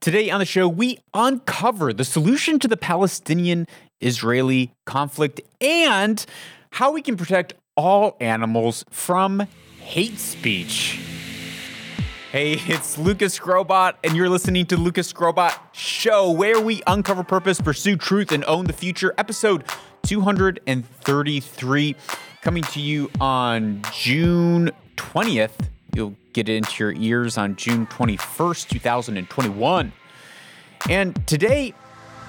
Today on the show, we uncover the solution to the Palestinian-Israeli conflict and how we can protect all animals from hate speech. Hey, it's Lucas Grobot, and you're listening to Lucas Grobot Show, where we uncover purpose, pursue truth, and own the future. Episode 233, coming to you on June 20th. You'll get it into your ears on June 21st, 2021. And today,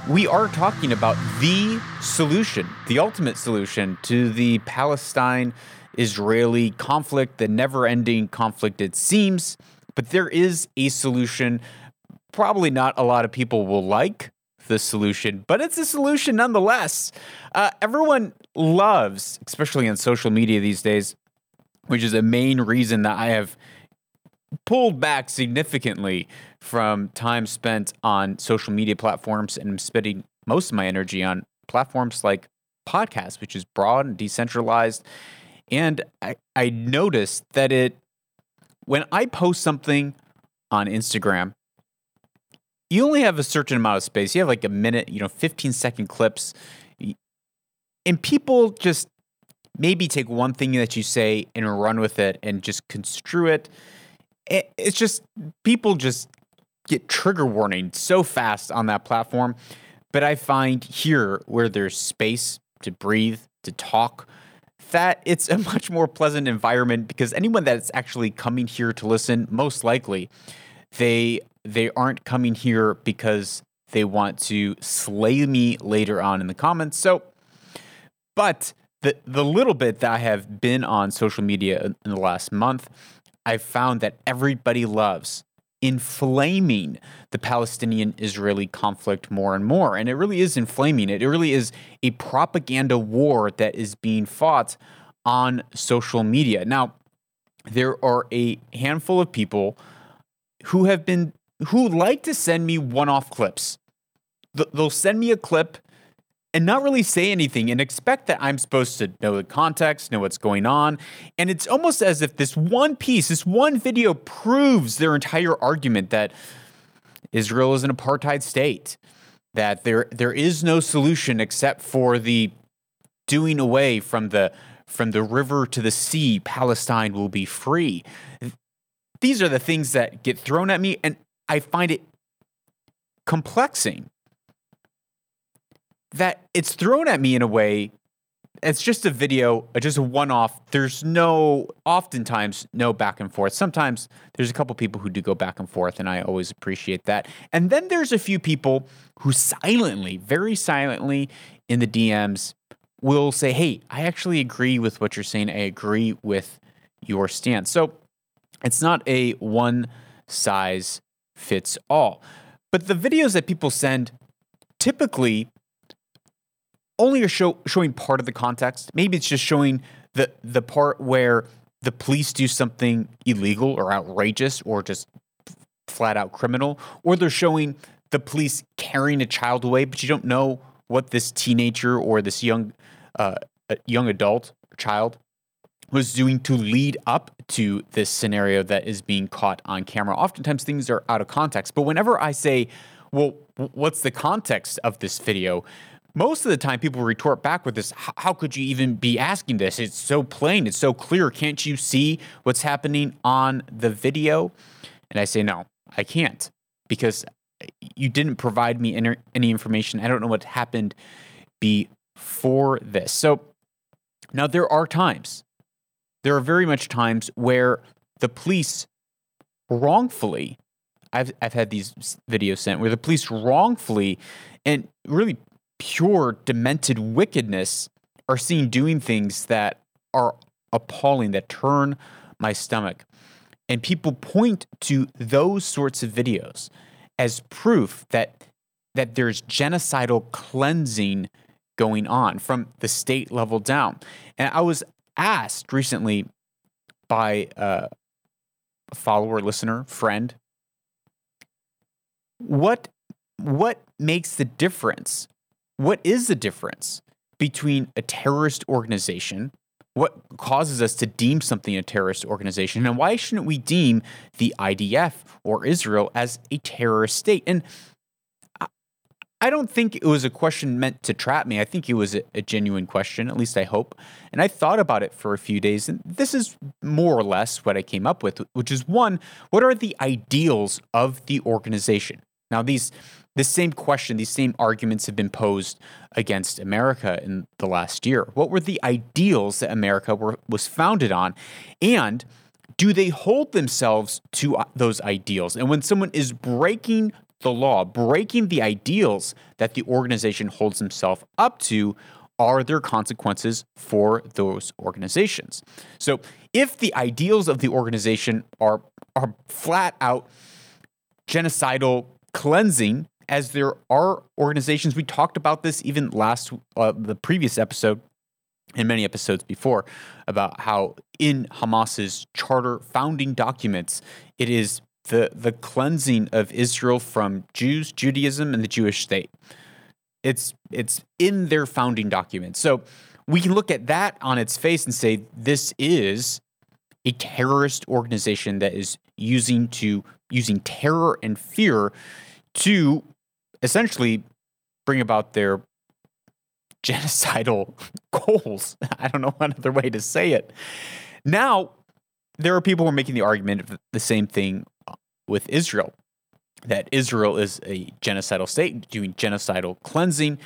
we are talking about the solution, the ultimate solution to the Palestine-Israeli conflict, the never-ending conflict, it seems. But there is a solution. Probably not a lot of people will like the solution, but it's a solution nonetheless. Everyone loves, especially on social media these days, which is the main reason that I have pulled back significantly from time spent on social media platforms and I'm spending most of my energy on platforms like podcasts, which is broad and decentralized. And I noticed that when I post something on Instagram, you only have a certain amount of space. You have like a minute, 15-second clips. And people just maybe take one thing that you say and run with it and just construe it. It's just people just get trigger warning so fast on that platform. But I find here where there's space to breathe, to talk, that it's a much more pleasant environment because anyone that's actually coming here to listen, most likely, they aren't coming here because they want to slay me later on in the comments. But the little bit that I have been on social media in the last month, I've found that everybody loves inflaming the Palestinian-Israeli conflict more and more. And it really is inflaming it. It really is a propaganda war that is being fought on social media. Now, there are a handful of people who like to send me one-off clips. They'll send me a clip and not really say anything and expect that I'm supposed to know the context, know what's going on. And it's almost as if this one piece, this one video proves their entire argument that Israel is an apartheid state, that there is no solution except for the doing away from the river to the sea, Palestine will be free. These are the things that get thrown at me, and I find it complexing that it's thrown at me in a way. It's just a video, just a one-off. There's oftentimes no back and forth. Sometimes there's a couple people who do go back and forth, and I always appreciate that. And then there's a few people who silently, very silently in the DMs will say, hey, I actually agree with what you're saying. I agree with your stance. So it's not a one-size-fits-all. But the videos that people send typically only are showing part of the context. Maybe it's just showing the part where the police do something illegal or outrageous or just flat out criminal, or they're showing the police carrying a child away, but you don't know what this teenager or this young adult or child was doing to lead up to this scenario that is being caught on camera. Oftentimes things are out of context, but whenever I say, well, what's the context of this video? Most of the time, people retort back with this, how could you even be asking this? It's so plain. It's so clear. Can't you see what's happening on the video? And I say, no, I can't, because you didn't provide me any information. I don't know what happened before this. So now there are very much times where the police wrongfully, I've had these videos sent where the police wrongfully and really pure, demented wickedness are seen doing things that are appalling, that turn my stomach. And people point to those sorts of videos as proof that there's genocidal cleansing going on from the state level down. And I was asked recently by a follower, listener, friend, what makes the difference? What is the difference between a terrorist organization What causes us to deem something a terrorist organization? And why shouldn't we deem the IDF or Israel as a terrorist state? And I don't think it was a question meant to trap me. I think it was a genuine question, at least I hope. And I thought about it for a few days. And this is more or less what I came up with, which is one, what are the ideals of the organization? Now, this same question, these same arguments have been posed against America in the last year. What were the ideals that America was founded on? And do they hold themselves to those ideals? And when someone is breaking the law, breaking the ideals that the organization holds themselves up to, are there consequences for those organizations? So if the ideals of the organization are flat out genocidal cleansing, as there are organizations, we talked about this even the previous episode and many episodes before, about how in Hamas's charter founding documents, it is the cleansing of Israel from Jews, Judaism, and the Jewish state. It's in their founding documents. So we can look at that on its face and say, this is a terrorist organization that is using terror and fear to essentially bring about their genocidal goals. I don't know another way to say it. Now, there are people who are making the argument of the same thing with Israel, that Israel is a genocidal state doing genocidal cleansing.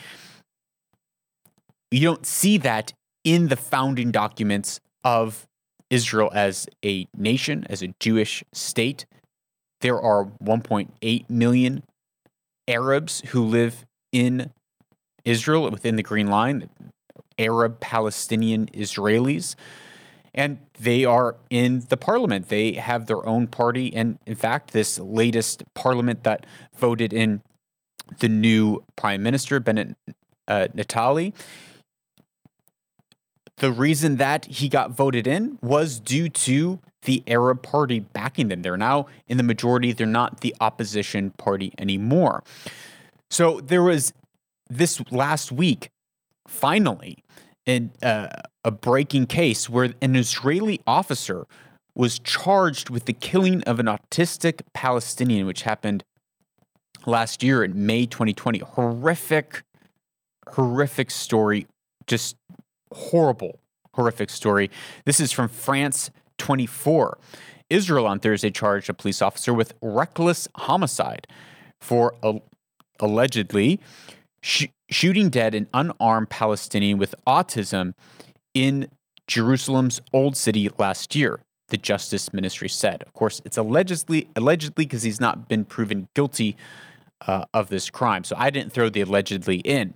You don't see that in the founding documents of Israel as a nation, as a Jewish state. There are 1.8 million Arabs who live in Israel within the Green Line, Arab, Palestinian, Israelis, and they are in the parliament. They have their own party, and in fact, this latest parliament that voted in the new prime minister, Bennett, Natali, the reason that he got voted in was due to the Arab party backing them. They're now in the majority. They're not the opposition party anymore. So there was this last week, finally, in a breaking case where an Israeli officer was charged with the killing of an autistic Palestinian, which happened last year in May 2020. Horrific story, just horrible, horrific story. This is from France-24. Israel on Thursday charged a police officer with reckless homicide for allegedly shooting dead an unarmed Palestinian with autism in Jerusalem's Old City last year, the Justice Ministry said. Of course, it's allegedly because he's not been proven guilty of this crime. So I didn't throw the allegedly in.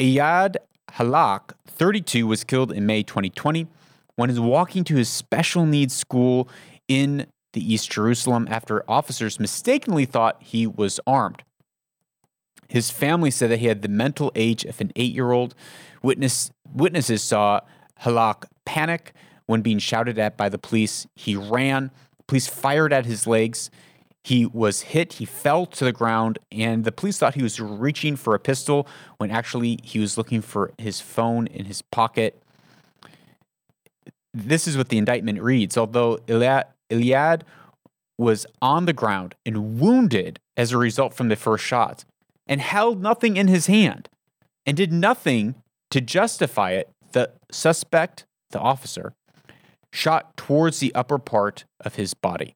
Iyad Halak, 32, was killed in May 2020 when he was walking to his special needs school in the East Jerusalem after officers mistakenly thought he was armed. His family said that he had the mental age of an 8-year-old. Witnesses saw Halak panic when being shouted at by the police. He ran. Police fired at his legs. He was hit. He fell to the ground, and the police thought he was reaching for a pistol when actually he was looking for his phone in his pocket. This is what the indictment reads. Although Iyad was on the ground and wounded as a result from the first shot and held nothing in his hand and did nothing to justify it, the suspect, the officer, shot towards the upper part of his body.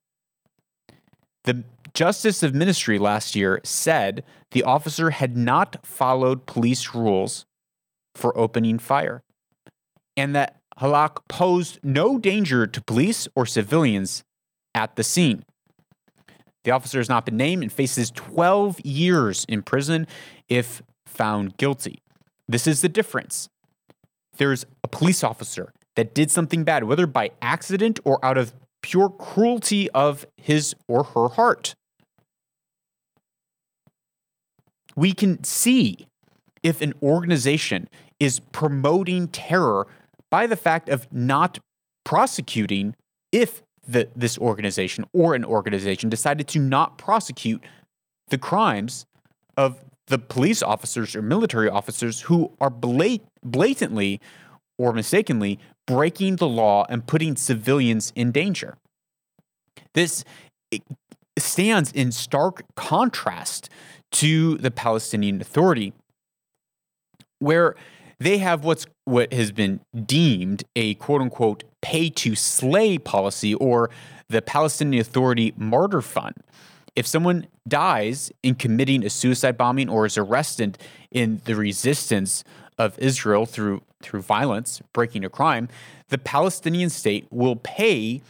The Justice Ministry last year said the officer had not followed police rules for opening fire and that Halak posed no danger to police or civilians at the scene. The officer has not been named and faces 12 years in prison if found guilty. This is the difference. There's a police officer that did something bad, whether by accident or out of pure cruelty of his or her heart. We can see if an organization is promoting terror by the fact of not prosecuting if this organization or an organization decided to not prosecute the crimes of the police officers or military officers who are blatantly or mistakenly breaking the law and putting civilians in danger. This stands in stark contrast to the Palestinian Authority, where they have what has been deemed a quote-unquote pay-to-slay policy, or the Palestinian Authority Martyr Fund. If someone dies in committing a suicide bombing or is arrested in the resistance of Israel through violence, breaking a crime, the Palestinian state will pay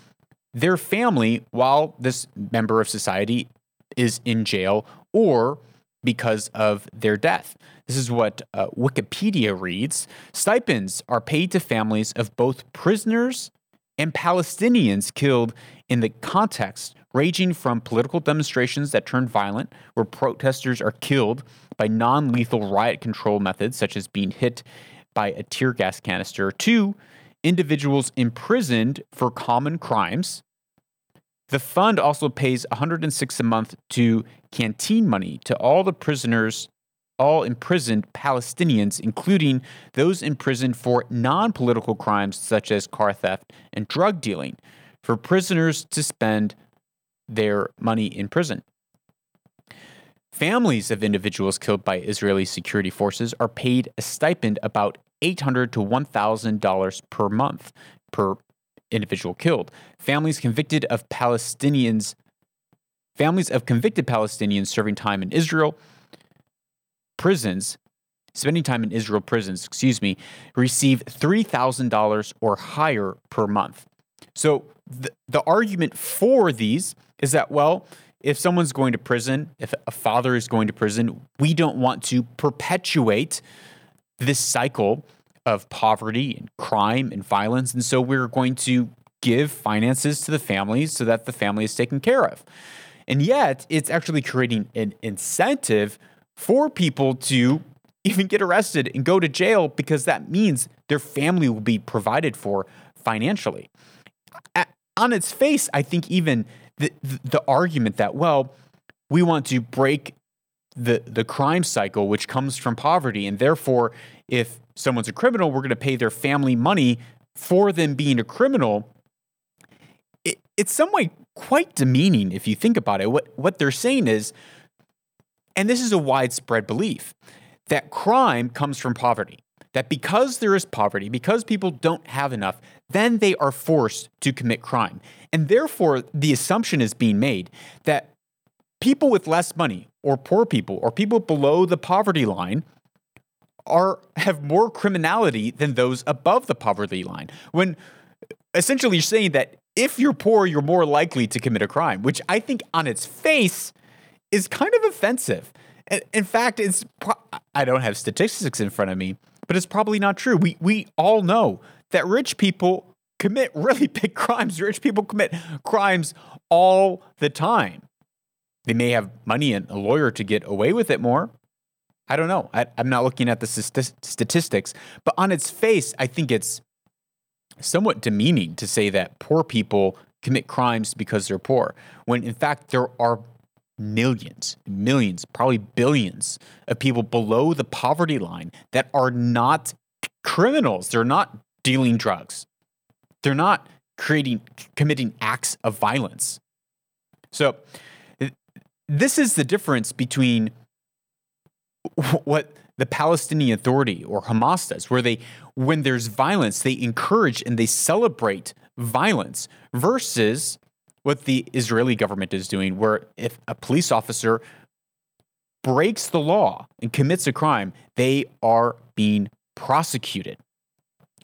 their family while this member of society is in jail or because of their death. This is what Wikipedia reads. Stipends are paid to families of both prisoners and Palestinians killed in the context ranging from political demonstrations that turn violent, where protesters are killed by non-lethal riot control methods, such as being hit by a tear gas canister, to individuals imprisoned for common crimes. The fund also pays $106 a month to canteen money to all the prisoners, all imprisoned Palestinians, including those imprisoned for non-political crimes such as car theft and drug dealing, for prisoners to spend their money in prison. Families of individuals killed by Israeli security forces are paid a stipend about $800 to $1,000 per month per individual killed. Families of convicted Palestinians serving time in Israel prisons, receive $3,000 or higher per month. So the argument for these is that, well, if someone's going to prison, if a father is going to prison, we don't want to perpetuate this cycle of poverty and crime and violence. And so we're going to give finances to the families so that the family is taken care of. And yet it's actually creating an incentive for people to even get arrested and go to jail, because that means their family will be provided for financially. On its face, I think even the argument that, well, we want to break the crime cycle, which comes from poverty, and therefore if someone's a criminal, we're going to pay their family money for them being a criminal, it's some way quite demeaning if you think about it. What they're saying is, and this is a widespread belief, that crime comes from poverty, that because there is poverty, because people don't have enough, then they are forced to commit crime. And therefore, the assumption is being made that people with less money, or poor people, or people below the poverty line have more criminality than those above the poverty line, when essentially you're saying that if you're poor, you're more likely to commit a crime, which I think on its face is kind of offensive. In fact, I don't have statistics in front of me, but it's probably not true. We all know that rich people commit really big crimes. Rich people commit crimes all the time. They may have money and a lawyer to get away with it more. I don't know. I'm not looking at the statistics, but on its face, I think it's somewhat demeaning to say that poor people commit crimes because they're poor, when in fact there are millions, probably billions of people below the poverty line that are not criminals. They're not dealing drugs. They're not committing acts of violence. So this is the difference between what the Palestinian Authority or Hamas does, where when there's violence, they encourage and they celebrate violence, versus what the Israeli government is doing, where if a police officer breaks the law and commits a crime, they are being prosecuted.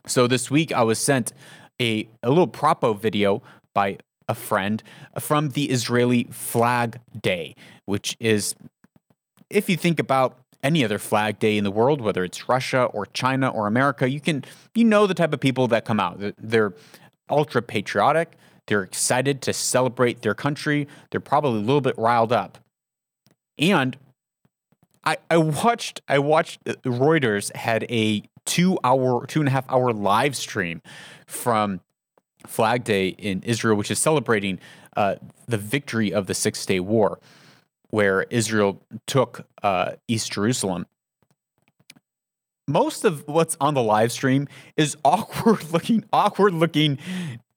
So this week I was sent a little propo video by a friend from the Israeli Flag Day, which is, if you think about any other flag day in the world, whether it's Russia or China or America, you know the type of people that come out. They're ultra patriotic. They're excited to celebrate their country. They're probably a little bit riled up. And I watched Reuters had a 2.5 hour live stream from Flag Day in Israel, which is celebrating the victory of the Six-Day War, where Israel took East Jerusalem. most of what's on the live stream is awkward looking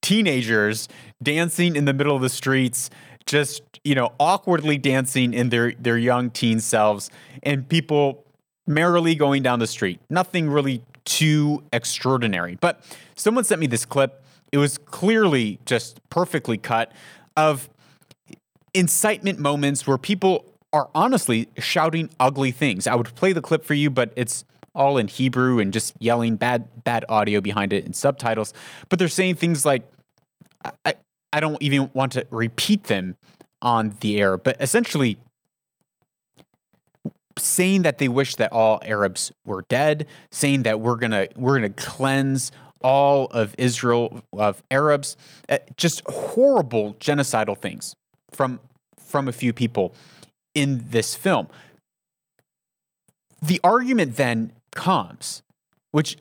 teenagers dancing in the middle of the streets, just, you know, awkwardly dancing in their young teen selves, and people merrily going down the street. Nothing really too extraordinary. But someone sent me this clip. It was clearly just perfectly cut of incitement moments where people are honestly shouting ugly things. I would play the clip for you, but it's all in Hebrew and just yelling, bad audio behind it and subtitles. But they're saying things like, I don't even want to repeat them on the air, but essentially saying that they wish that all Arabs were dead, saying that we're gonna cleanse all of Israel of Arabs, just horrible genocidal things from a few people in this film. The argument then comes, which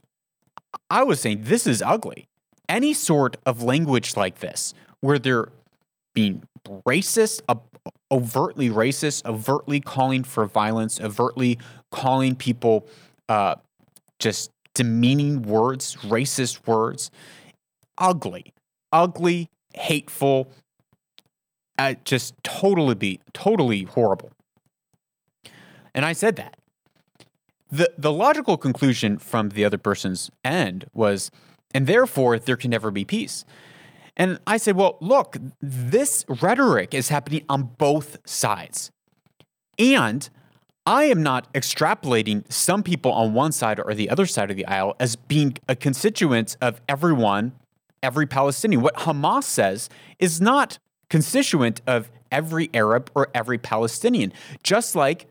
I was saying, this is ugly. Any sort of language like this, where they're being racist, overtly calling for violence, overtly calling people just demeaning words, racist words, ugly, hateful, just totally horrible. And I said that. The logical conclusion from the other person's end was, and therefore there can never be peace. And I said, well, look, this rhetoric is happening on both sides. And I am not extrapolating some people on one side or the other side of the aisle as being a constituent of everyone, every Palestinian. What Hamas says is not constituent of every Arab or every Palestinian. Just like,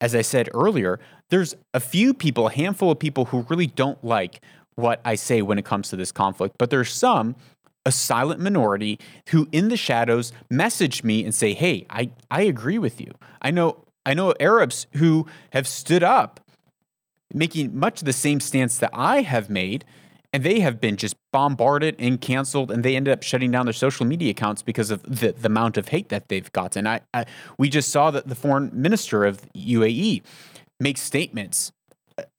as I said earlier, there's a few people, a handful of people who really don't like what I say when it comes to this conflict. But there's some, a silent minority, who in the shadows message me and say, hey, I agree with you. I know Arabs who have stood up, making much the same stance that I have made, and they have been just bombarded and canceled, and they ended up shutting down their social media accounts because of the amount of hate that they've gotten. We just saw that the foreign minister of UAE make statements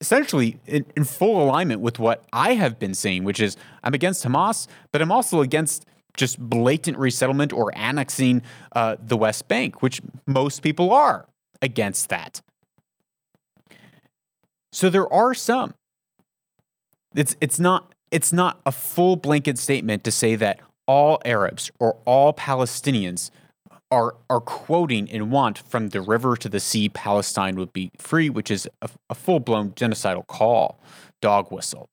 essentially in full alignment with what I have been saying, which is I'm against Hamas, but I'm also against just blatant resettlement or annexing the West Bank, which most people are against that. So there are some. It's not a full blanket statement to say that all Arabs or all Palestinians are quoting and want from the river to the sea, Palestine would be free, which is a full-blown genocidal call, dog whistle.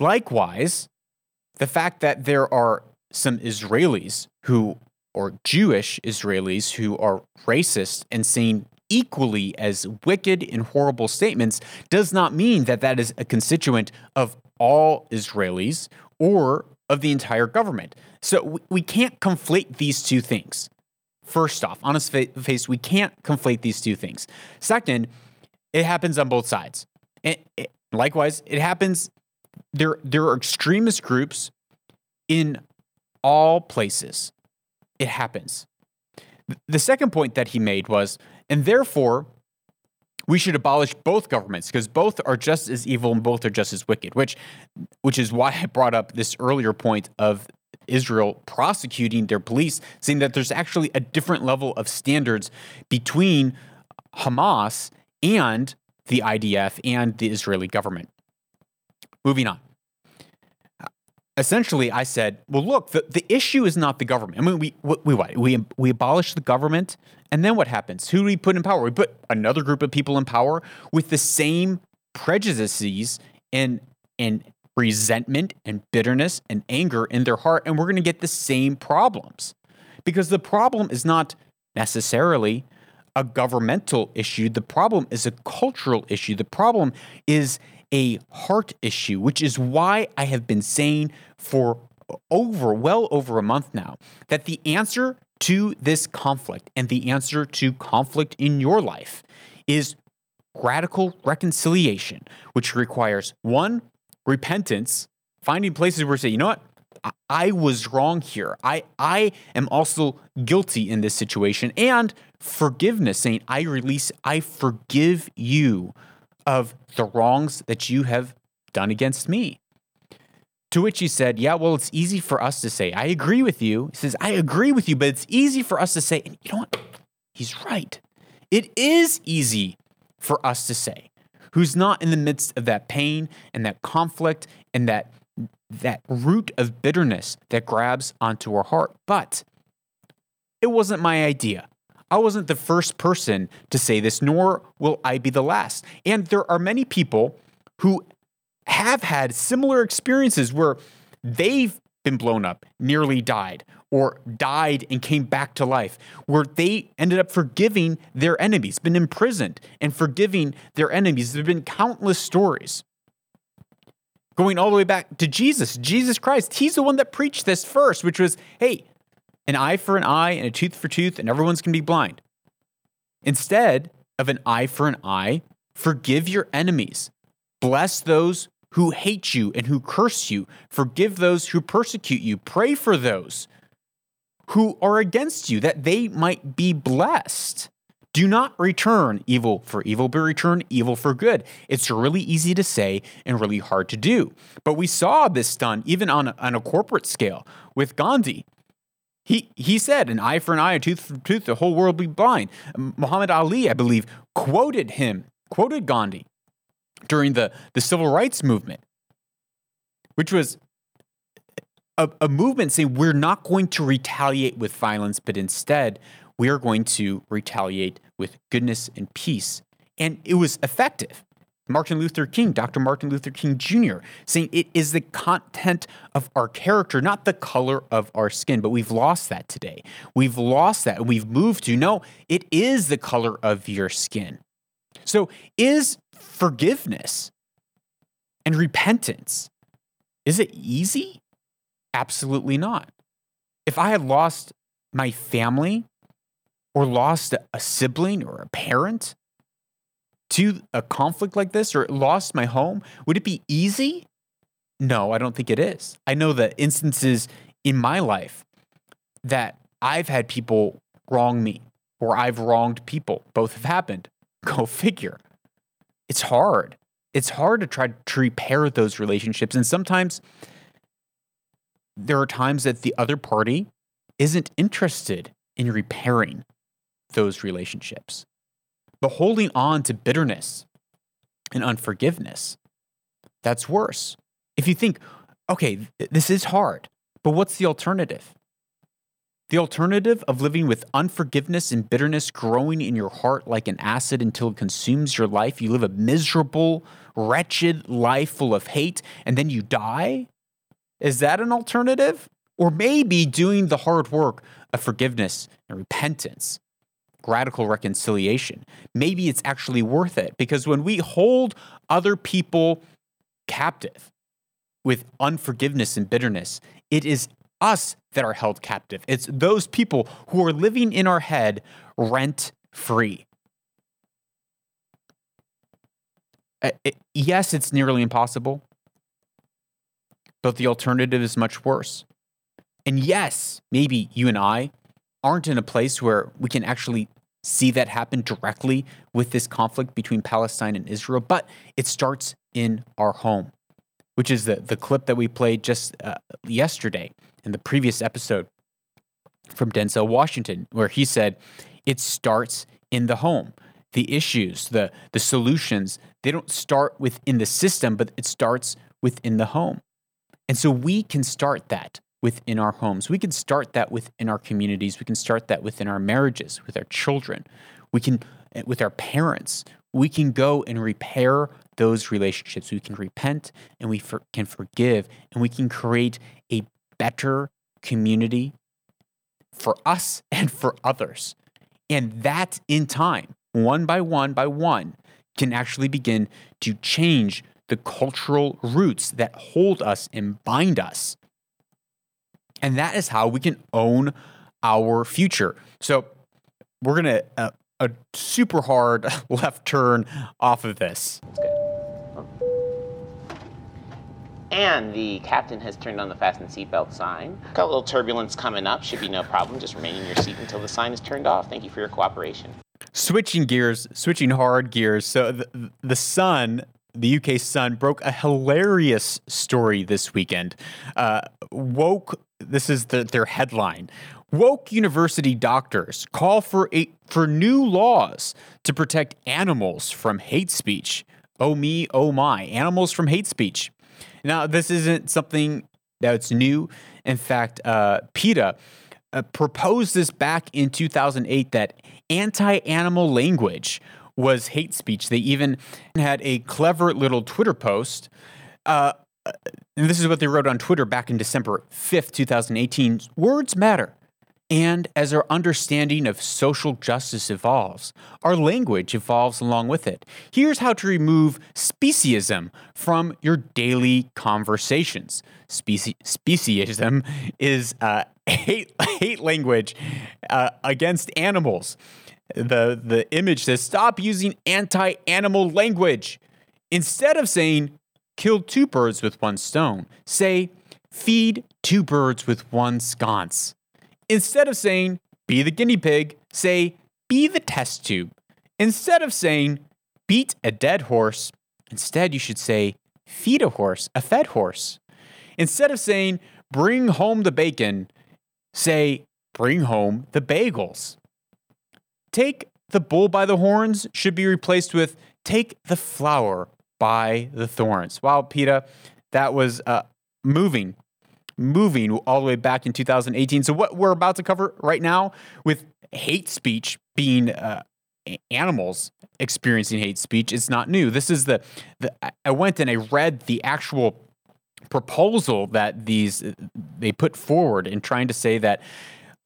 Likewise, the fact that there are some Israelis who, or Jewish Israelis who are racist and saying equally as wicked and horrible statements does not mean that that is a constituent of all Israelis or of the entire government. So we can't conflate these two things. First off, on its face, we can't conflate these two things. Second, it happens on both sides. Likewise, it happens, there are extremist groups in all places. It happens. The second point that he made was, and therefore, we should abolish both governments because both are just as evil and both are just as wicked, which is why I brought up this earlier point of Israel prosecuting their police, saying that there's actually a different level of standards between Hamas and the IDF and the Israeli government. Moving on. Essentially, I said, well, look, the issue is not the government. I mean, we abolish the government, and then what happens? Who do we put in power? We put another group of people in power with the same prejudices and resentment and bitterness and anger in their heart, and we're going to get the same problems. Because the problem is not necessarily a governmental issue. The problem is a cultural issue. The problem is a heart issue, which is why I have been saying for well over a month now that the answer to this conflict and the answer to conflict in your life is radical reconciliation, which requires one, repentance, finding places where you say, you know what, I was wrong here. I am also guilty in this situation, and forgiveness, saying, I forgive you of the wrongs that you have done against me. To which he said, yeah, well, it's easy for us to say, I agree with you. He says, I agree with you, but it's easy for us to say, and you know what? He's right. It is easy for us to say, who's not in the midst of that pain and that conflict and that root of bitterness that grabs onto our heart. But it wasn't my idea. I wasn't the first person to say this, nor will I be the last. And there are many people who have had similar experiences where they've been blown up, nearly died, or died and came back to life, where they ended up forgiving their enemies, been imprisoned and forgiving their enemies. There have been countless stories going all the way back to Jesus Christ. He's the one that preached this first, which was, hey, an eye for an eye and a tooth for tooth, and everyone's going to be blind. Instead of an eye for an eye, forgive your enemies. Bless those who hate you and who curse you. Forgive those who persecute you. Pray for those who are against you, that they might be blessed. Do not return evil for evil, but return evil for good. It's really easy to say and really hard to do. But we saw this done even on a corporate scale with Gandhi. He said, an eye for an eye, a tooth for tooth, the whole world be blind. Muhammad Ali, I believe, quoted Gandhi during the civil rights movement, which was a movement saying we're not going to retaliate with violence, but instead we are going to retaliate with goodness and peace. And it was effective. Martin Luther King, Dr. Martin Luther King Jr., saying it is the content of our character, not the color of our skin. But we've lost that today. We've lost that, and we've moved to, no, it is the color of your skin. So is forgiveness and repentance, is it easy? Absolutely not. If I had lost my family or lost a sibling or a parent to a conflict like this, or lost my home, would it be easy? No, I don't think it is. I know the instances in my life that I've had people wrong me, or I've wronged people. Both have happened. Go figure. It's hard. It's hard to try to repair those relationships. And sometimes there are times that the other party isn't interested in repairing those relationships. But holding on to bitterness and unforgiveness, that's worse. If you think, okay, this is hard, but what's the alternative? The alternative of living with unforgiveness and bitterness growing in your heart like an acid until it consumes your life, you live a miserable, wretched life full of hate, and then you die? Is that an alternative? Or maybe doing the hard work of forgiveness and repentance, radical reconciliation. Maybe it's actually worth it, because when we hold other people captive with unforgiveness and bitterness, it is us that are held captive. It's those people who are living in our head rent-free. Yes, it's nearly impossible, but the alternative is much worse. And yes, maybe you and I aren't in a place where we can actually see that happen directly with this conflict between Palestine and Israel, but it starts in our home, which is the clip that we played just yesterday in the previous episode from Denzel Washington, where he said, it starts in the home. The issues, the solutions, they don't start within the system, but it starts within the home. And so we can start that within our homes. We can start that within our communities. We can start that within our marriages, with our children. We can, with our parents, we can go and repair those relationships. We can repent, and we can forgive, and we can create a better community for us and for others. And that in time, one by one, can actually begin to change the cultural roots that hold us and bind us. And that is how we can own our future. So we're going to a super hard left turn off of this. That's good. And the captain has turned on the fasten seatbelt sign. Got a little turbulence coming up. Should be no problem. Just remain in your seat until the sign is turned off. Thank you for your cooperation. Switching hard gears. So the Sun, the UK Sun, broke a hilarious story this weekend. Woke, this is their headline. Woke university doctors call for new laws to protect animals from hate speech. Oh me, oh my, animals from hate speech. Now, this isn't something that's new. In fact, PETA proposed this back in 2008 that anti-animal language was hate speech. They even had a clever little Twitter post. And this is what they wrote on Twitter back in December 5th, 2018. Words matter. And as our understanding of social justice evolves, our language evolves along with it. Here's how to remove speciesism from your daily conversations. Speciesism is hate language against animals. The image says, stop using anti-animal language. Instead of saying, kill two birds with one stone, say, feed two birds with one sconce. Instead of saying, be the guinea pig, say, be the test tube. Instead of saying, beat a dead horse, instead you should say, feed a horse, a fed horse. Instead of saying, bring home the bacon, say, bring home the bagels. Take the bull by the horns should be replaced with, take the flower by the thorns. Wow, PETA, that was moving all the way back in 2018. So what we're about to cover right now with hate speech being animals experiencing hate speech, it's not new. This is I went and I read the actual proposal that they put forward in trying to say that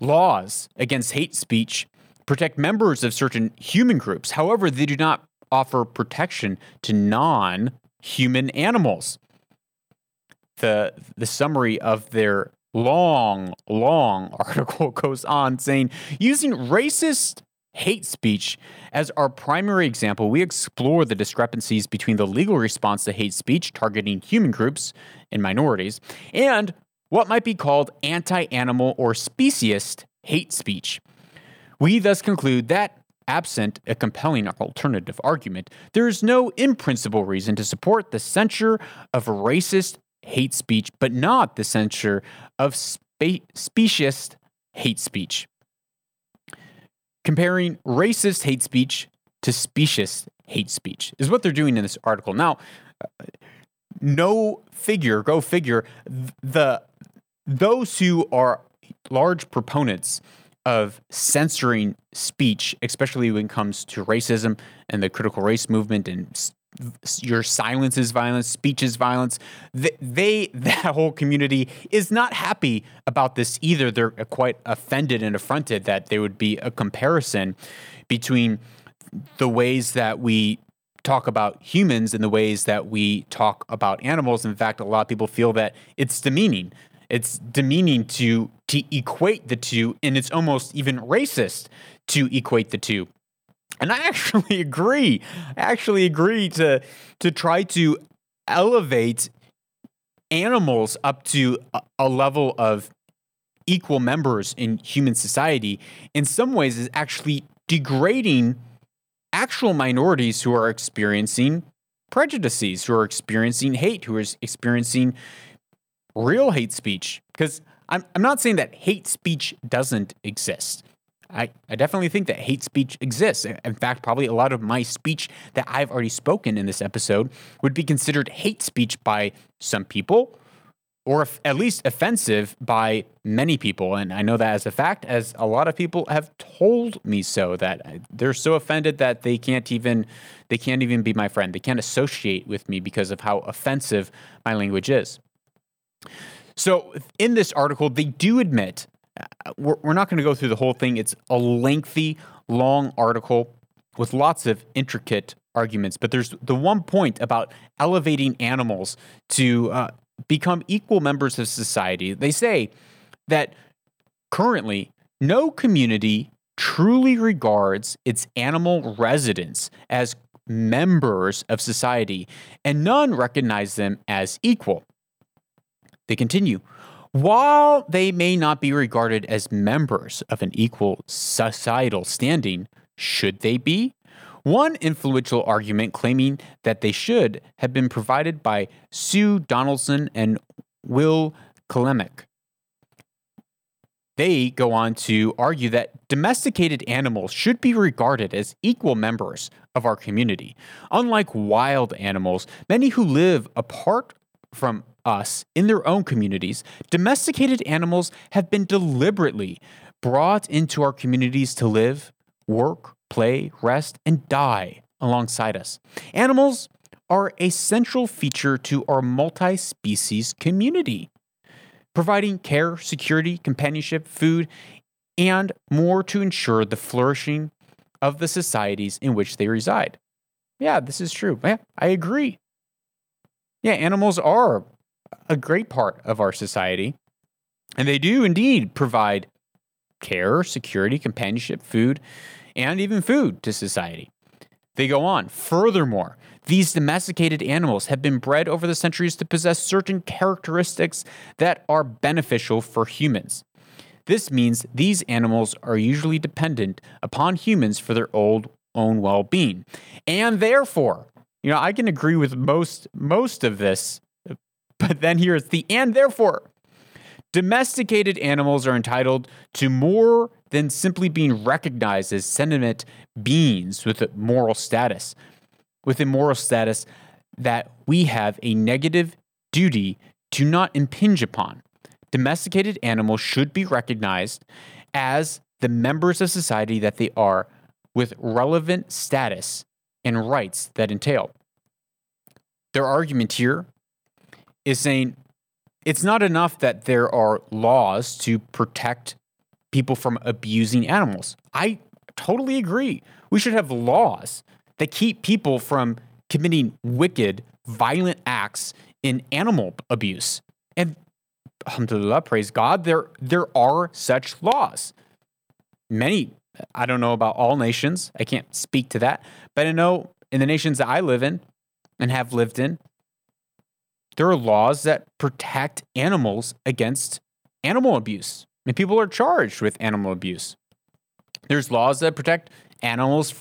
laws against hate speech protect members of certain human groups. However, they do not offer protection to non-human animals. The summary of their long article goes on saying, using racist hate speech as our primary example, we explore the discrepancies between the legal response to hate speech targeting human groups and minorities and what might be called anti-animal or speciesist hate speech. We thus conclude that absent a compelling alternative argument, there is no in-principle reason to support the censure of racist hate speech, but not the censure of speciesist hate speech. Comparing racist hate speech to speciesist hate speech is what they're doing in this article. Now, go figure, those who are large proponents of censoring speech, especially when it comes to racism and the critical race movement and your silence is violence, speech is violence, that whole community is not happy about this either. They're quite offended and affronted that there would be a comparison between the ways that we talk about humans and the ways that we talk about animals. In fact, a lot of people feel that it's demeaning. It's demeaning to equate the two, and it's almost even racist to equate the two. And I actually agree. to try to elevate animals up to a level of equal members in human society in some ways is actually degrading actual minorities who are experiencing prejudices, who are experiencing hate, who are experiencing real hate speech. Because I'm not saying that hate speech doesn't exist. I definitely think that hate speech exists. In fact, probably a lot of my speech that I've already spoken in this episode would be considered hate speech by some people, or at least offensive by many people. And I know that as a fact, as a lot of people have told me so, that they're so offended that they can't even be my friend. They can't associate with me because of how offensive my language is. So in this article, they do admit. We're not going to go through the whole thing. It's a lengthy, long article with lots of intricate arguments. But there's the one point about elevating animals to become equal members of society. They say that currently no community truly regards its animal residents as members of society, and none recognize them as equal. They continue. While they may not be regarded as members of an equal societal standing, Should they be? One influential argument claiming that they should had been provided by Sue Donaldson and Will Kalemick. They go on to argue that domesticated animals should be regarded as equal members of our community. Unlike wild animals, many who live apart from us in their own communities, domesticated animals have been deliberately brought into our communities to live, work, play, rest, and die alongside us. Animals are a central feature to our multi-species community, providing care, security, companionship, food, and more to ensure the flourishing of the societies in which they reside. Yeah, this is true. Yeah, I agree. Yeah, animals are a great part of our society, and they do indeed provide care, security, companionship, food, and even food to society. They go on. Furthermore, these domesticated animals have been bred over the centuries to possess certain characteristics that are beneficial for humans. This means these animals are usually dependent upon humans for their own well-being. And therefore, you know, I can agree with most of this, but then here's the and therefore. Domesticated animals are entitled to more than simply being recognized as sentient beings with a moral status, that we have a negative duty to not impinge upon. Domesticated animals should be recognized as the members of society that they are, with relevant status and rights that entail. Their argument here is saying, it's not enough that there are laws to protect people from abusing animals. I totally agree. We should have laws that keep people from committing wicked, violent acts in animal abuse. And alhamdulillah, praise God, there are such laws. Many, I don't know about all nations. I can't speak to that. But I know in the nations that I live in and have lived in, there are laws that protect animals against animal abuse, and people are charged with animal abuse. There's laws that protect animals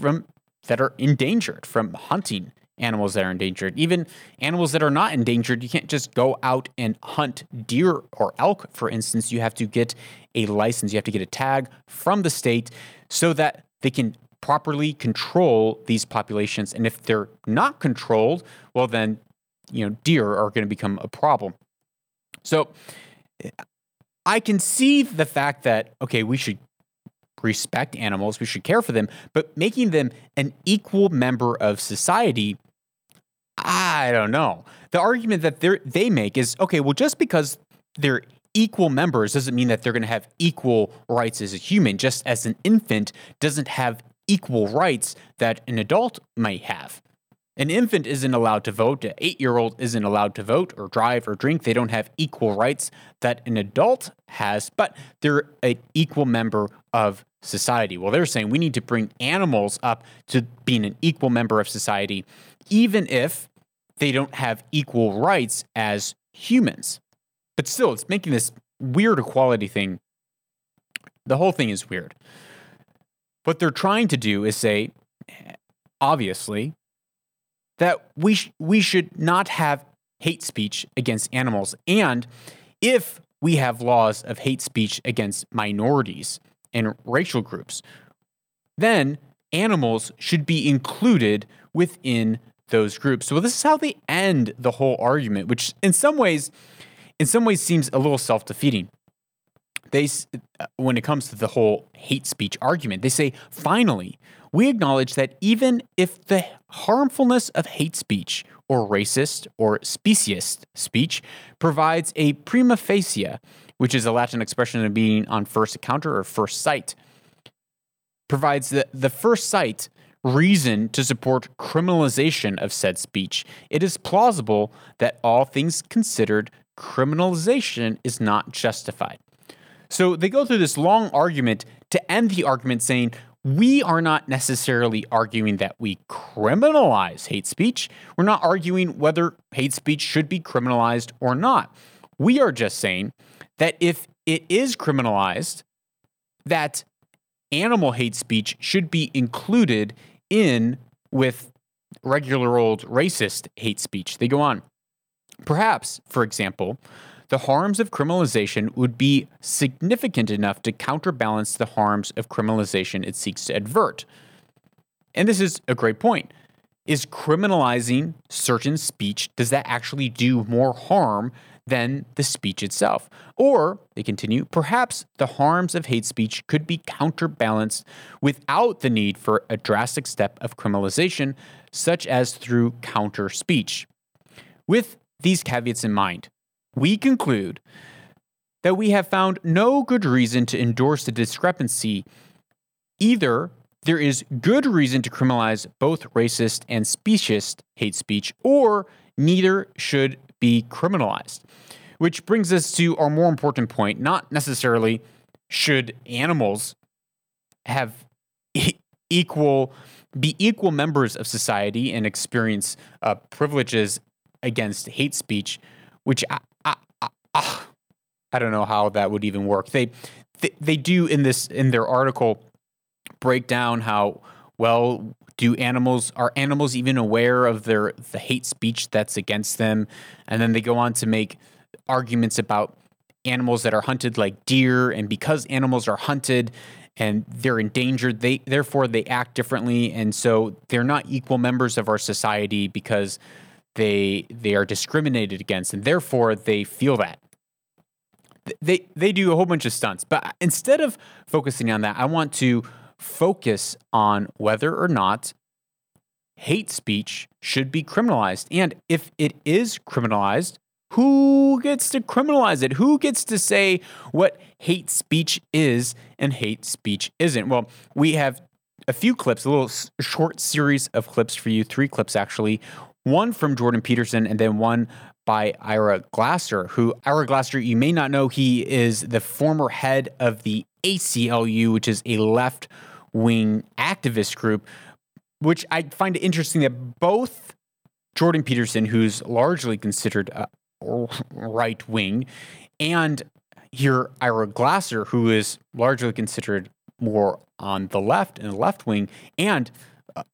that are endangered, from hunting animals that are endangered. Even animals that are not endangered, you can't just go out and hunt deer or elk, for instance. You have to get a license. You have to get a tag from the state so that they can properly control these populations. And if they're not controlled, well then, you know, deer are going to become a problem. So I can see the fact that, okay, we should respect animals, we should care for them, but making them an equal member of society, I don't know. The argument that they make is, okay, well, just because they're equal members doesn't mean that they're going to have equal rights as a human, just as an infant doesn't have equal rights that an adult might have. An infant isn't allowed to vote. An 8-year-old isn't allowed to vote or drive or drink. They don't have equal rights that an adult has, but they're an equal member of society. Well, they're saying we need to bring animals up to being an equal member of society, even if they don't have equal rights as humans. But still, it's making this weird equality thing. The whole thing is weird. What they're trying to do is say, obviously, that we should not have hate speech against animals. And if we have laws of hate speech against minorities and racial groups, then animals should be included within those groups. So this is how they end the whole argument, which in some ways seems a little self-defeating. When it comes to the whole hate speech argument, they say, finally, we acknowledge that even if the harmfulness of hate speech or racist or speciesist speech provides a prima facie, which is a Latin expression of being on first encounter or first sight, provides the first sight reason to support criminalization of said speech, it is plausible that all things considered, criminalization is not justified. So they go through this long argument to end the argument saying, we are not necessarily arguing that we criminalize hate speech. We're not arguing whether hate speech should be criminalized or not. We are just saying that if it is criminalized, that animal hate speech should be included in with regular old racist hate speech. They go on. Perhaps, for example, the harms of criminalization would be significant enough to counterbalance the harms of criminalization it seeks to avert. And this is a great point. Is criminalizing certain speech, does that actually do more harm than the speech itself? Or, they continue, perhaps the harms of hate speech could be counterbalanced without the need for a drastic step of criminalization, such as through counter speech. With these caveats in mind, we conclude that we have found no good reason to endorse the discrepancy. Either there is good reason to criminalize both racist and speciesist hate speech, or neither should be criminalized. Which brings us to our more important point, not necessarily should animals have equal members of society and experience privileges against hate speech, which I don't know how that would even work. They do in their article break down how, well, are animals even aware of the hate speech that's against them? And then they go on to make arguments about animals that are hunted, like deer, and because animals are hunted and they're endangered, they act differently, and so they're not equal members of our society because they are discriminated against, and therefore they feel that. They do a whole bunch of stunts. But instead of focusing on that, I want to focus on whether or not hate speech should be criminalized. And if it is criminalized, who gets to criminalize it? Who gets to say what hate speech is and hate speech isn't? Well, we have a few clips, a little short series of clips for you, 3 clips actually, one from Jordan Peterson and then one by Ira Glasser, you may not know, he is the former head of the ACLU, which is a left-wing activist group, which I find it interesting that both Jordan Peterson, who's largely considered right-wing, and here Ira Glasser, who is largely considered more on the left and left-wing, and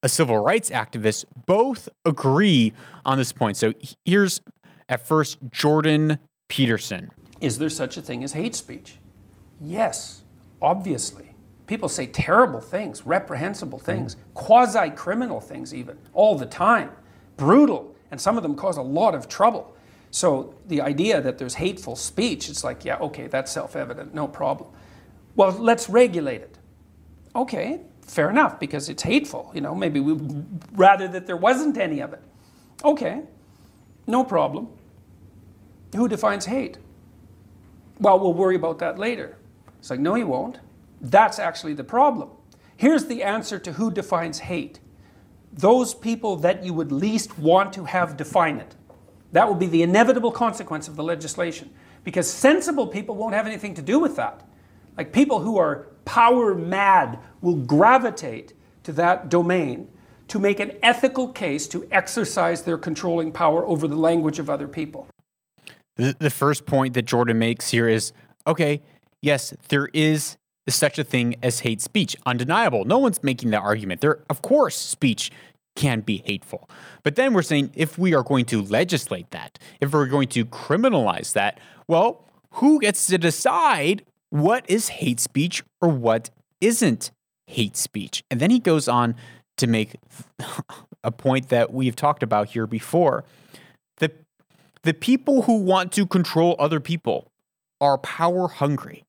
a civil rights activist, both agree on this point. So here's, at first, Jordan Peterson. Is there such a thing as hate speech? Yes, obviously. People say terrible things, reprehensible things, quasi-criminal things even, all the time, brutal, and some of them cause a lot of trouble. So the idea that there's hateful speech, it's like, yeah, okay, that's self-evident, no problem. Well, let's regulate it. Okay, fair enough, because it's hateful. You know, maybe we'd rather that there wasn't any of it. Okay, no problem. Who defines hate? Well, we'll worry about that later. It's like, no, you won't. That's actually the problem. Here's the answer to who defines hate. Those people that you would least want to have define it. That will be the inevitable consequence of the legislation, because sensible people won't have anything to do with that. Like, people who are power mad will gravitate to that domain to make an ethical case to exercise their controlling power over the language of other people. The first point that Jordan makes here is, okay, yes, there is such a thing as hate speech. Undeniable. No one's making that argument. There, of course, speech can be hateful. But then we're saying, if we are going to legislate that, if we're going to criminalize that, well, who gets to decide what is hate speech or what isn't hate speech? And then he goes on to make a point that we've talked about here before. The people who want to control other people are power hungry,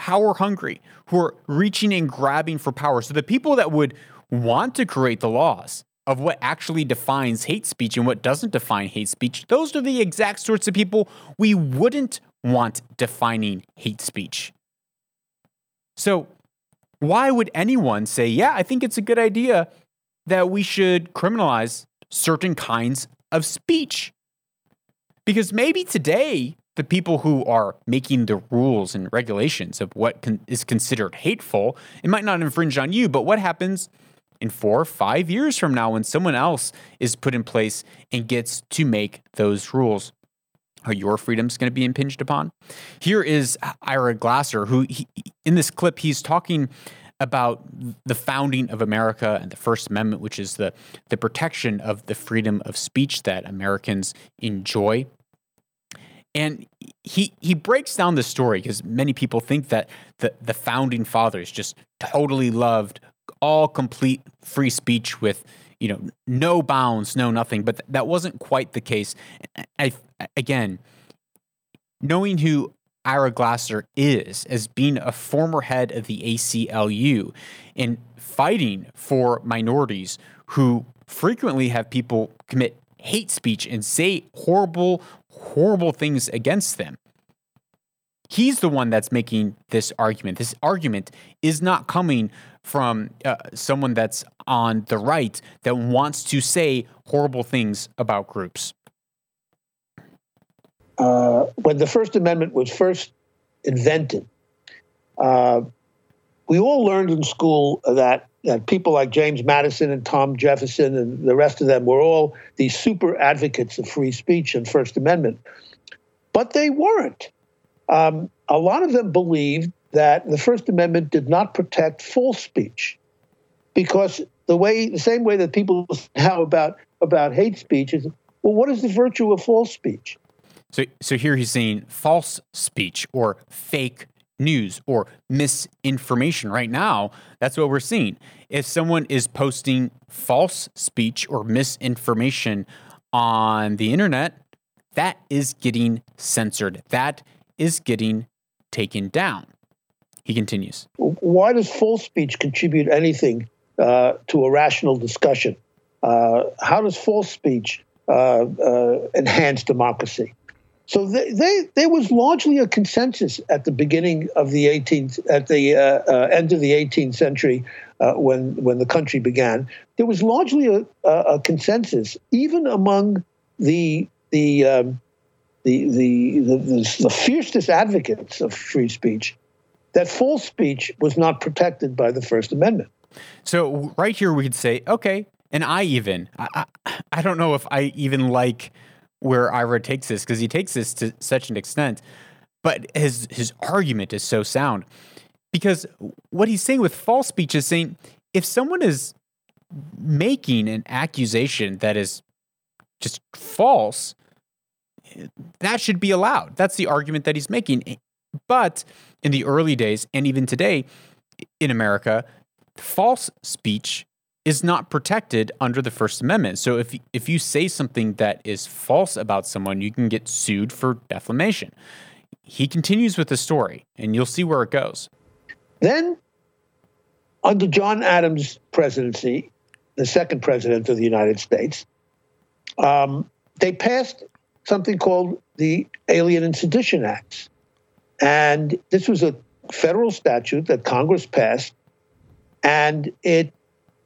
who are reaching and grabbing for power. So the people that would want to create the laws of what actually defines hate speech and what doesn't define hate speech, those are the exact sorts of people we wouldn't want defining hate speech. So why would anyone say, yeah, I think it's a good idea that we should criminalize certain kinds of speech? Because maybe today, the people who are making the rules and regulations of what is considered hateful, it might not infringe on you, but what happens in 4 or 5 years from now when someone else is put in place and gets to make those rules? how your freedom is going to be impinged upon. Here is Ira Glasser, who in this clip, he's talking about the founding of America and the First Amendment, which is the protection of the freedom of speech that Americans enjoy. And he breaks down the story because many people think that the founding fathers just totally loved all complete free speech with, you know, no bounds, no nothing. But that wasn't quite the case. Again, knowing who Ira Glasser is as being a former head of the ACLU and fighting for minorities who frequently have people commit hate speech and say horrible things against them. He's the one that's making this argument. This argument is not coming from someone that's on the right that wants to say horrible things about groups. When the First Amendment was first invented, we all learned in school that people like James Madison and Tom Jefferson and the rest of them were all these super advocates of free speech and First Amendment. But they weren't. A lot of them believed that the First Amendment did not protect full speech, because the same way that people now about hate speech is, well, what is the virtue of false speech? So here he's saying false speech or fake news or misinformation. Right now, that's what we're seeing. If someone is posting false speech or misinformation on the internet, that is getting censored. That is getting taken down. He continues. Why does false speech contribute anything to a rational discussion? How does false speech enhance democracy? So there was largely a consensus at the beginning of the end of the 18th century, when the country began. There was largely a consensus, even among the fiercest advocates of free speech, that false speech was not protected by the First Amendment. So right here we could say, okay, and I don't know if I even like where Ira takes this, because he takes this to such an extent, but his argument is so sound, because what he's saying with false speech is saying if someone is making an accusation that is just false, that should be allowed. That's the argument that he's making. But in the early days, and even today in America, false speech is not protected under the First Amendment. So if you say something that is false about someone, you can get sued for defamation. He continues with the story, and you'll see where it goes. Then, under John Adams' presidency, the second president of the United States, they passed something called the Alien and Sedition Acts. And this was a federal statute that Congress passed, and it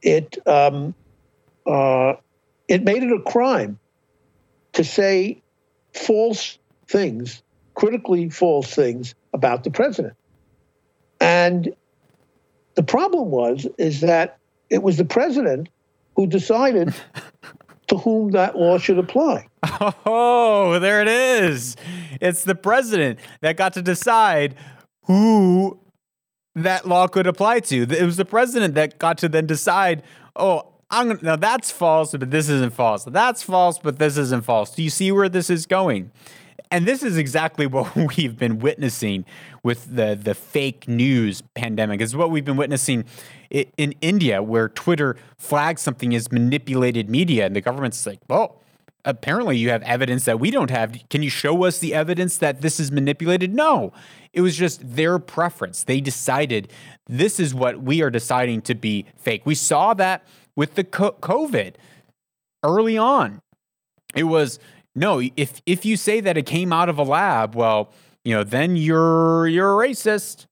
made it a crime to say false things, critically false things about the president. And the problem is that it was the president who decided to whom that law should apply. Oh, there it is. It's the president that got to decide who that law could apply to. It was the president that got to then decide, oh, now that's false, but this isn't false. That's false, but this isn't false. Do you see where this is going? And this is exactly what we've been witnessing with the fake news pandemic. It's what we've been witnessing in India, where Twitter flags something as manipulated media, and the government's like, well, apparently you have evidence that we don't have. Can you show us the evidence that this is manipulated? No, it was just their preference. They decided this is what we are deciding to be fake. We saw that with the COVID early on. It was, no, if you say that it came out of a lab, well, you know, then you're a racist.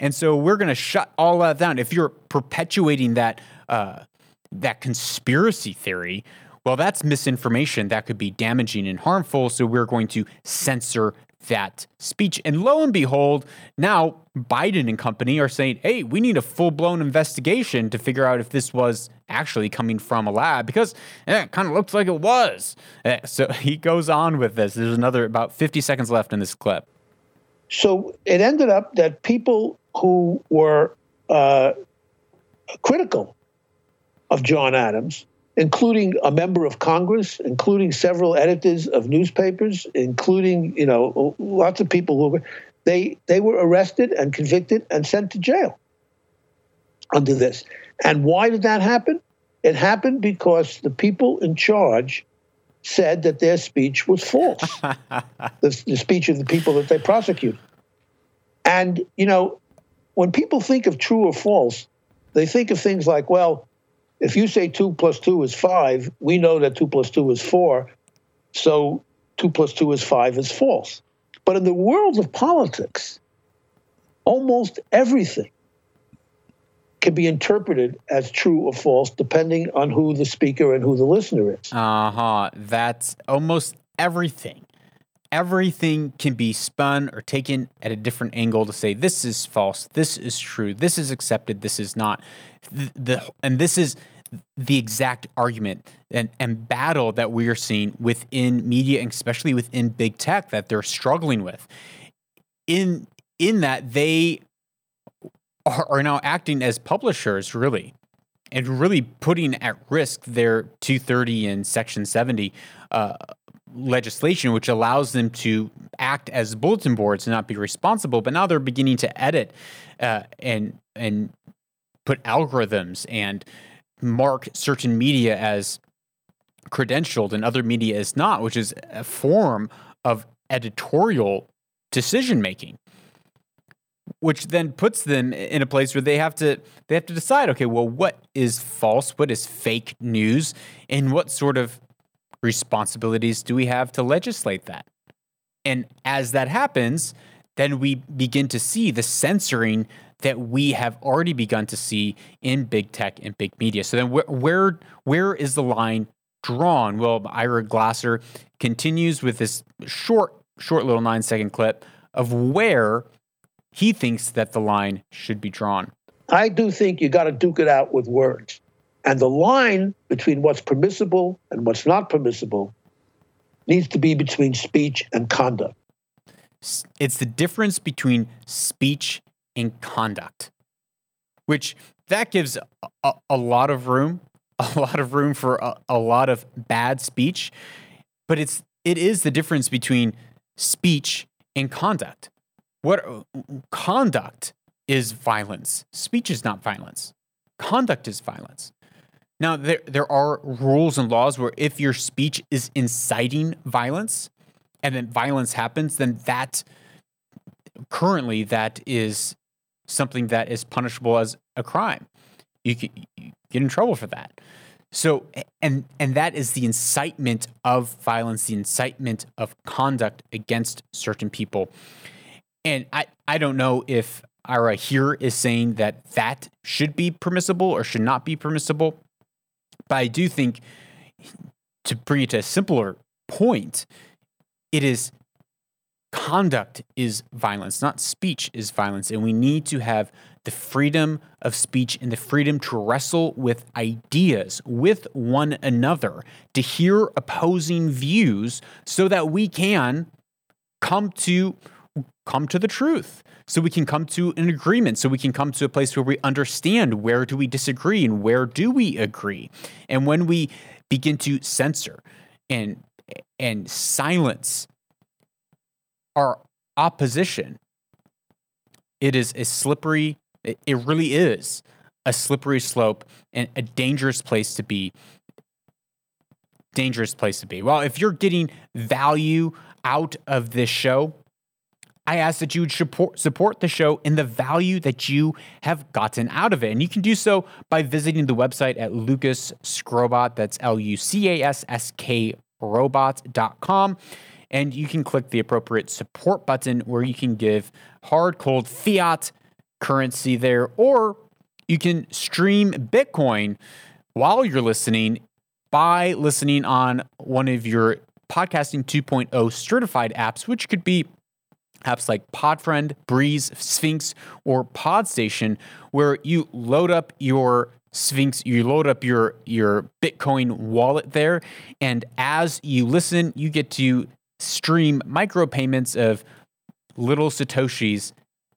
And so we're going to shut all that down. If you're perpetuating that conspiracy theory, well, that's misinformation that could be damaging and harmful, so we're going to censor that speech. And lo and behold, now Biden and company are saying, hey, we need a full-blown investigation to figure out if this was actually coming from a lab, because it kind of looks like it was. So he goes on with this. There's another about 50 seconds left in this clip. So it ended up that people who were critical of John Adams, including a member of Congress, including several editors of newspapers, including, you know, lots of people who were, they were arrested and convicted and sent to jail under this. And why did that happen? It happened because the people in charge said that their speech was false, the speech of the people that they prosecute. And, you know, when people think of true or false, they think of things like, well, if you say 2 + 2 is 5, we know that 2 + 2 is 4, so 2 + 2 is 5 is false. But in the world of politics, almost everything can be interpreted as true or false, depending on who the speaker and who the listener is. That's almost everything. Everything can be spun or taken at a different angle to say this is false, this is true, this is accepted, this is not. And this is the exact argument and battle that we are seeing within media, and especially within big tech, that they're struggling with. In that they are now acting as publishers, really, and really putting at risk their 230 and Section 70 legislation, which allows them to act as bulletin boards and not be responsible. But now they're beginning to edit and put algorithms and mark certain media as credentialed and other media as not, which is a form of editorial decision-making, which then puts them in a place where they have to decide, okay, well, what is false? What is fake news? And what sort of responsibilities do we have to legislate that? And as that happens, then we begin to see the censoring that we have already begun to see in big tech and big media. So then where is the line drawn? Well, Ira Glasser continues with this short little 9-second clip of where he thinks that the line should be drawn. I do think you got to duke it out with words. And the line between what's permissible and what's not permissible needs to be between speech and conduct. It's the difference between speech and conduct, which that gives a lot of room for a lot of bad speech. But it is the difference between speech and conduct. What conduct is violence. Speech is not violence. Conduct is violence. Now, there are rules and laws where if your speech is inciting violence and then violence happens, then that is something that is punishable as a crime. You get in trouble for that. So, and that is the incitement of violence, the incitement of conduct against certain people. And I don't know if Ira here is saying that should be permissible or should not be permissible, but I do think, to bring it to a simpler point, it is conduct is violence, not speech is violence. And we need to have the freedom of speech and the freedom to wrestle with ideas, with one another, to hear opposing views so that we can come to the truth, so we can come to an agreement, so we can come to a place where we understand where do we disagree and where do we agree. And when we begin to censor and silence our opposition, it really is a slippery slope and a dangerous place to be. Well, if you're getting value out of this show, I ask that you would support the show and the value that you have gotten out of it. And you can do so by visiting the website at Lucas Grobot. That's LucasSK Robot.com. And you can click the appropriate support button where you can give hard, cold fiat currency there, or you can stream Bitcoin while you're listening by listening on one of your Podcasting 2.0 certified apps, which could be apps like PodFriend, Breeze, Sphinx, or PodStation, where you load up your Sphinx, you load up your Bitcoin wallet there, and as you listen, you get to stream micropayments of little satoshis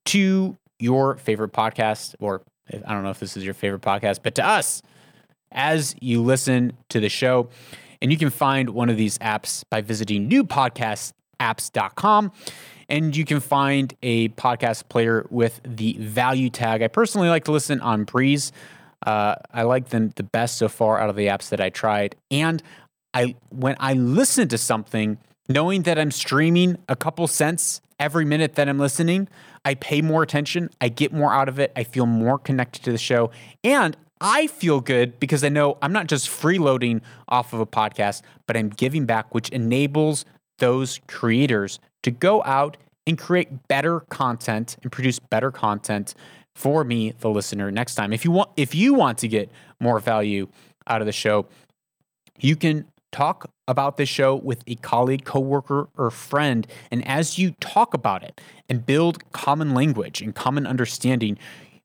to your favorite podcast, or I don't know if this is your favorite podcast, but to us, as you listen to the show. And you can find one of these apps by visiting newpodcastapps.com, and you can find a podcast player with the value tag. I personally like to listen on Breeze. I like them the best so far out of the apps that I tried. And when I listen to something, knowing that I'm streaming a couple cents every minute that I'm listening, I pay more attention, I get more out of it, I feel more connected to the show, and I feel good because I know I'm not just freeloading off of a podcast, but I'm giving back, which enables those creators to go out and create better content and produce better content for me, the listener, next time. If you want to get more value out of the show, you can talk about this show with a colleague, coworker, or friend. And as you talk about it and build common language and common understanding,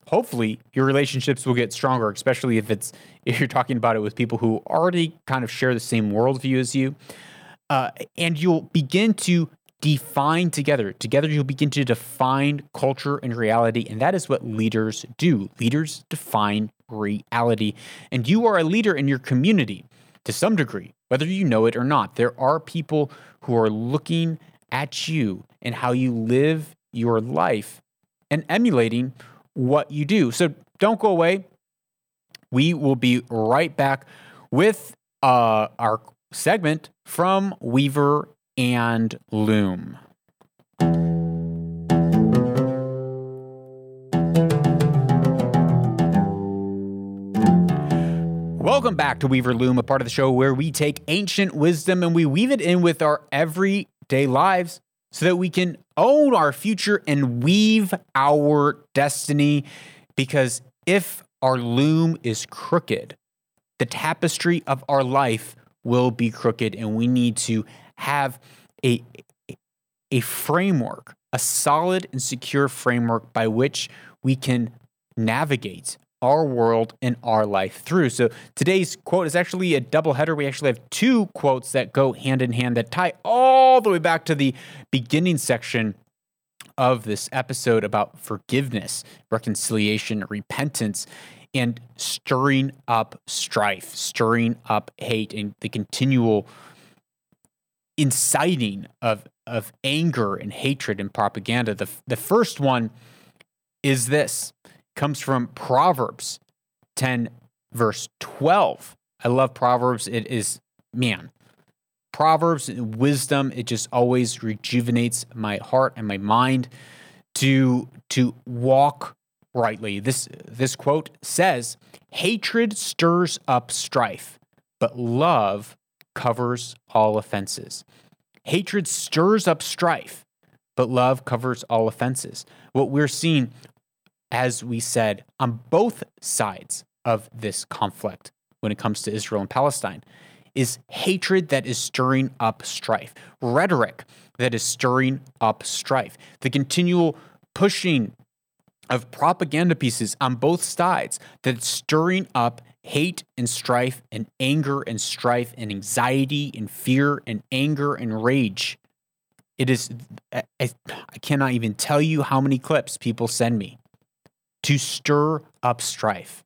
hopefully your relationships will get stronger, especially if you're talking about it with people who already kind of share the same worldview as you. And you'll begin to define together. Together, you'll begin to define culture and reality. And that is what leaders do. Leaders define reality. And you are a leader in your community to some degree, whether you know it or not. There are people who are looking at you and how you live your life and emulating what you do. So don't go away. We will be right back with our segment from Weaver and Loom. Welcome back to Weaver Loom, a part of the show where we take ancient wisdom and we weave it in with our everyday lives so that we can own our future and weave our destiny. Because if our loom is crooked, the tapestry of our life will be crooked, and we need to have a framework, a solid and secure framework by which we can navigate our world and our life through. So today's quote is actually a doubleheader. We actually have two quotes that go hand in hand that tie all the way back to the beginning section of this episode about forgiveness, reconciliation, repentance, and stirring up strife, stirring up hate, and the continual inciting of anger and hatred and propaganda. The first one is this. Comes from Proverbs 10, verse 12. I love Proverbs. It is, man, Proverbs and wisdom, it just always rejuvenates my heart and my mind to walk rightly. This quote says, "Hatred stirs up strife, but love covers all offenses." Hatred stirs up strife, but love covers all offenses. What we're seeing, as we said, on both sides of this conflict when it comes to Israel and Palestine, is hatred that is stirring up strife, rhetoric that is stirring up strife, the continual pushing of propaganda pieces on both sides that's stirring up hate and strife and anger and strife and anxiety and fear and anger and rage. It is, I cannot even tell you how many clips people send me to stir up strife.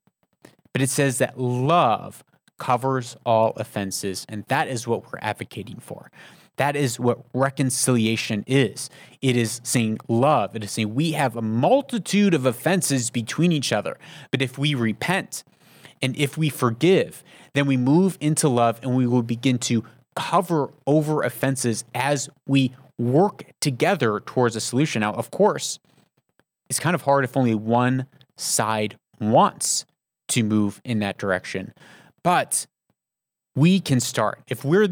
But it says that love covers all offenses, and that is what we're advocating for. That is what reconciliation is. It is saying love. It is saying we have a multitude of offenses between each other, but if we repent and if we forgive, then we move into love and we will begin to cover over offenses as we work together towards a solution. Now, of course, it's kind of hard if only one side wants to move in that direction, but we can start. If we're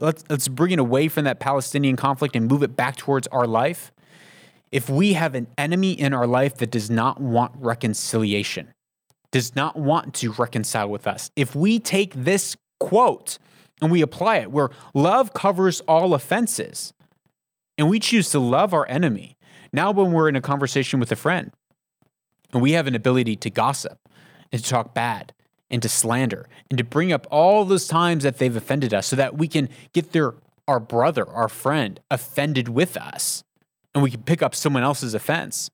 let's bring it away from that Palestinian conflict and move it back towards our life. If we have an enemy in our life that does not want reconciliation, does not want to reconcile with us, if we take this quote and we apply it where love covers all offenses, and we choose to love our enemy Now when we're in a conversation with a friend and we have an ability to gossip and to talk bad and to slander and to bring up all those times that they've offended us so that we can get our brother, our friend offended with us, and we can pick up someone else's offense,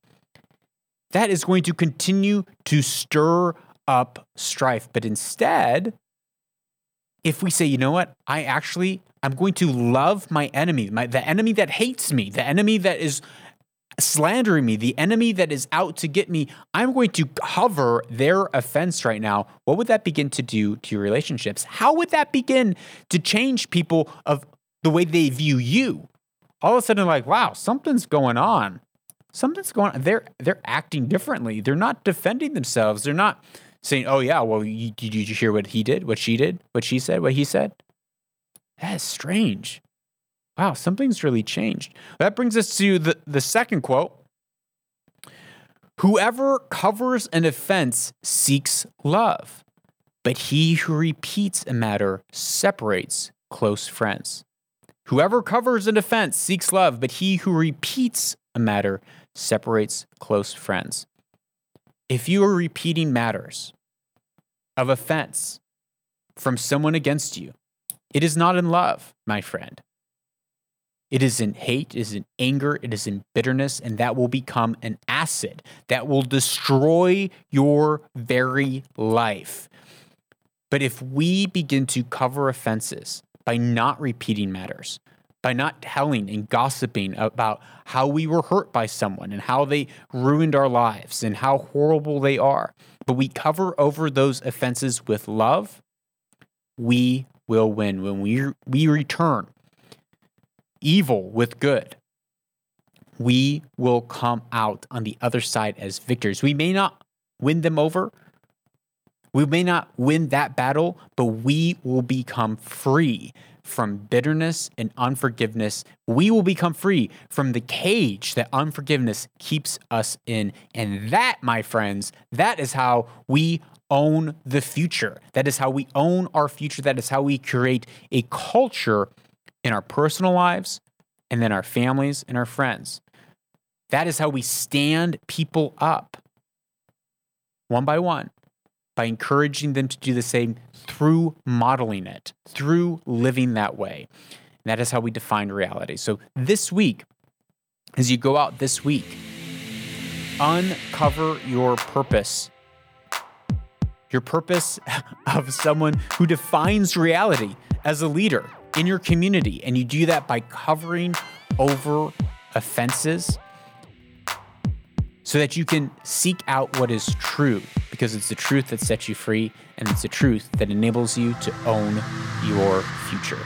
that is going to continue to stir up strife. But instead, if we say, you know what, I'm going to love my enemy, the enemy that hates me, the enemy that is slandering me, the enemy that is out to get me, I'm going to cover their offense right now. What would that begin to do to your relationships? How would that begin to change people of the way they view you? All of a sudden, like, wow, something's going on. Something's going on. They're acting differently. They're not defending themselves. They're not saying, oh yeah, well, did you hear what he did, what she did, what she said, what he said? That is strange. Wow, something's really changed. That brings us to the second quote. Whoever covers an offense seeks love, but he who repeats a matter separates close friends. Whoever covers an offense seeks love, but he who repeats a matter separates close friends. If you are repeating matters of offense from someone against you, it is not in love, my friend. It is in hate, it is in anger, it is in bitterness, and that will become an acid that will destroy your very life. But if we begin to cover offenses by not repeating matters, by not telling and gossiping about how we were hurt by someone and how they ruined our lives and how horrible they are, but we cover over those offenses with love, we will win. When we return evil with good, we will come out on the other side as victors. We may not win them over. We may not win that battle, but we will become free from bitterness and unforgiveness. We will become free from the cage that unforgiveness keeps us in. And that, my friends, that is how we own the future. That is how we own our future. That is how we create a culture in our personal lives, and then our families and our friends. That is how we stand people up one by one, by encouraging them to do the same through modeling it, through living that way. And that is how we define reality. So this week, as you go out this week, uncover your purpose. Your purpose of someone who defines reality as a leader in your community. And you do that by covering over offenses so that you can seek out what is true, because it's the truth that sets you free, and it's the truth that enables you to own your future.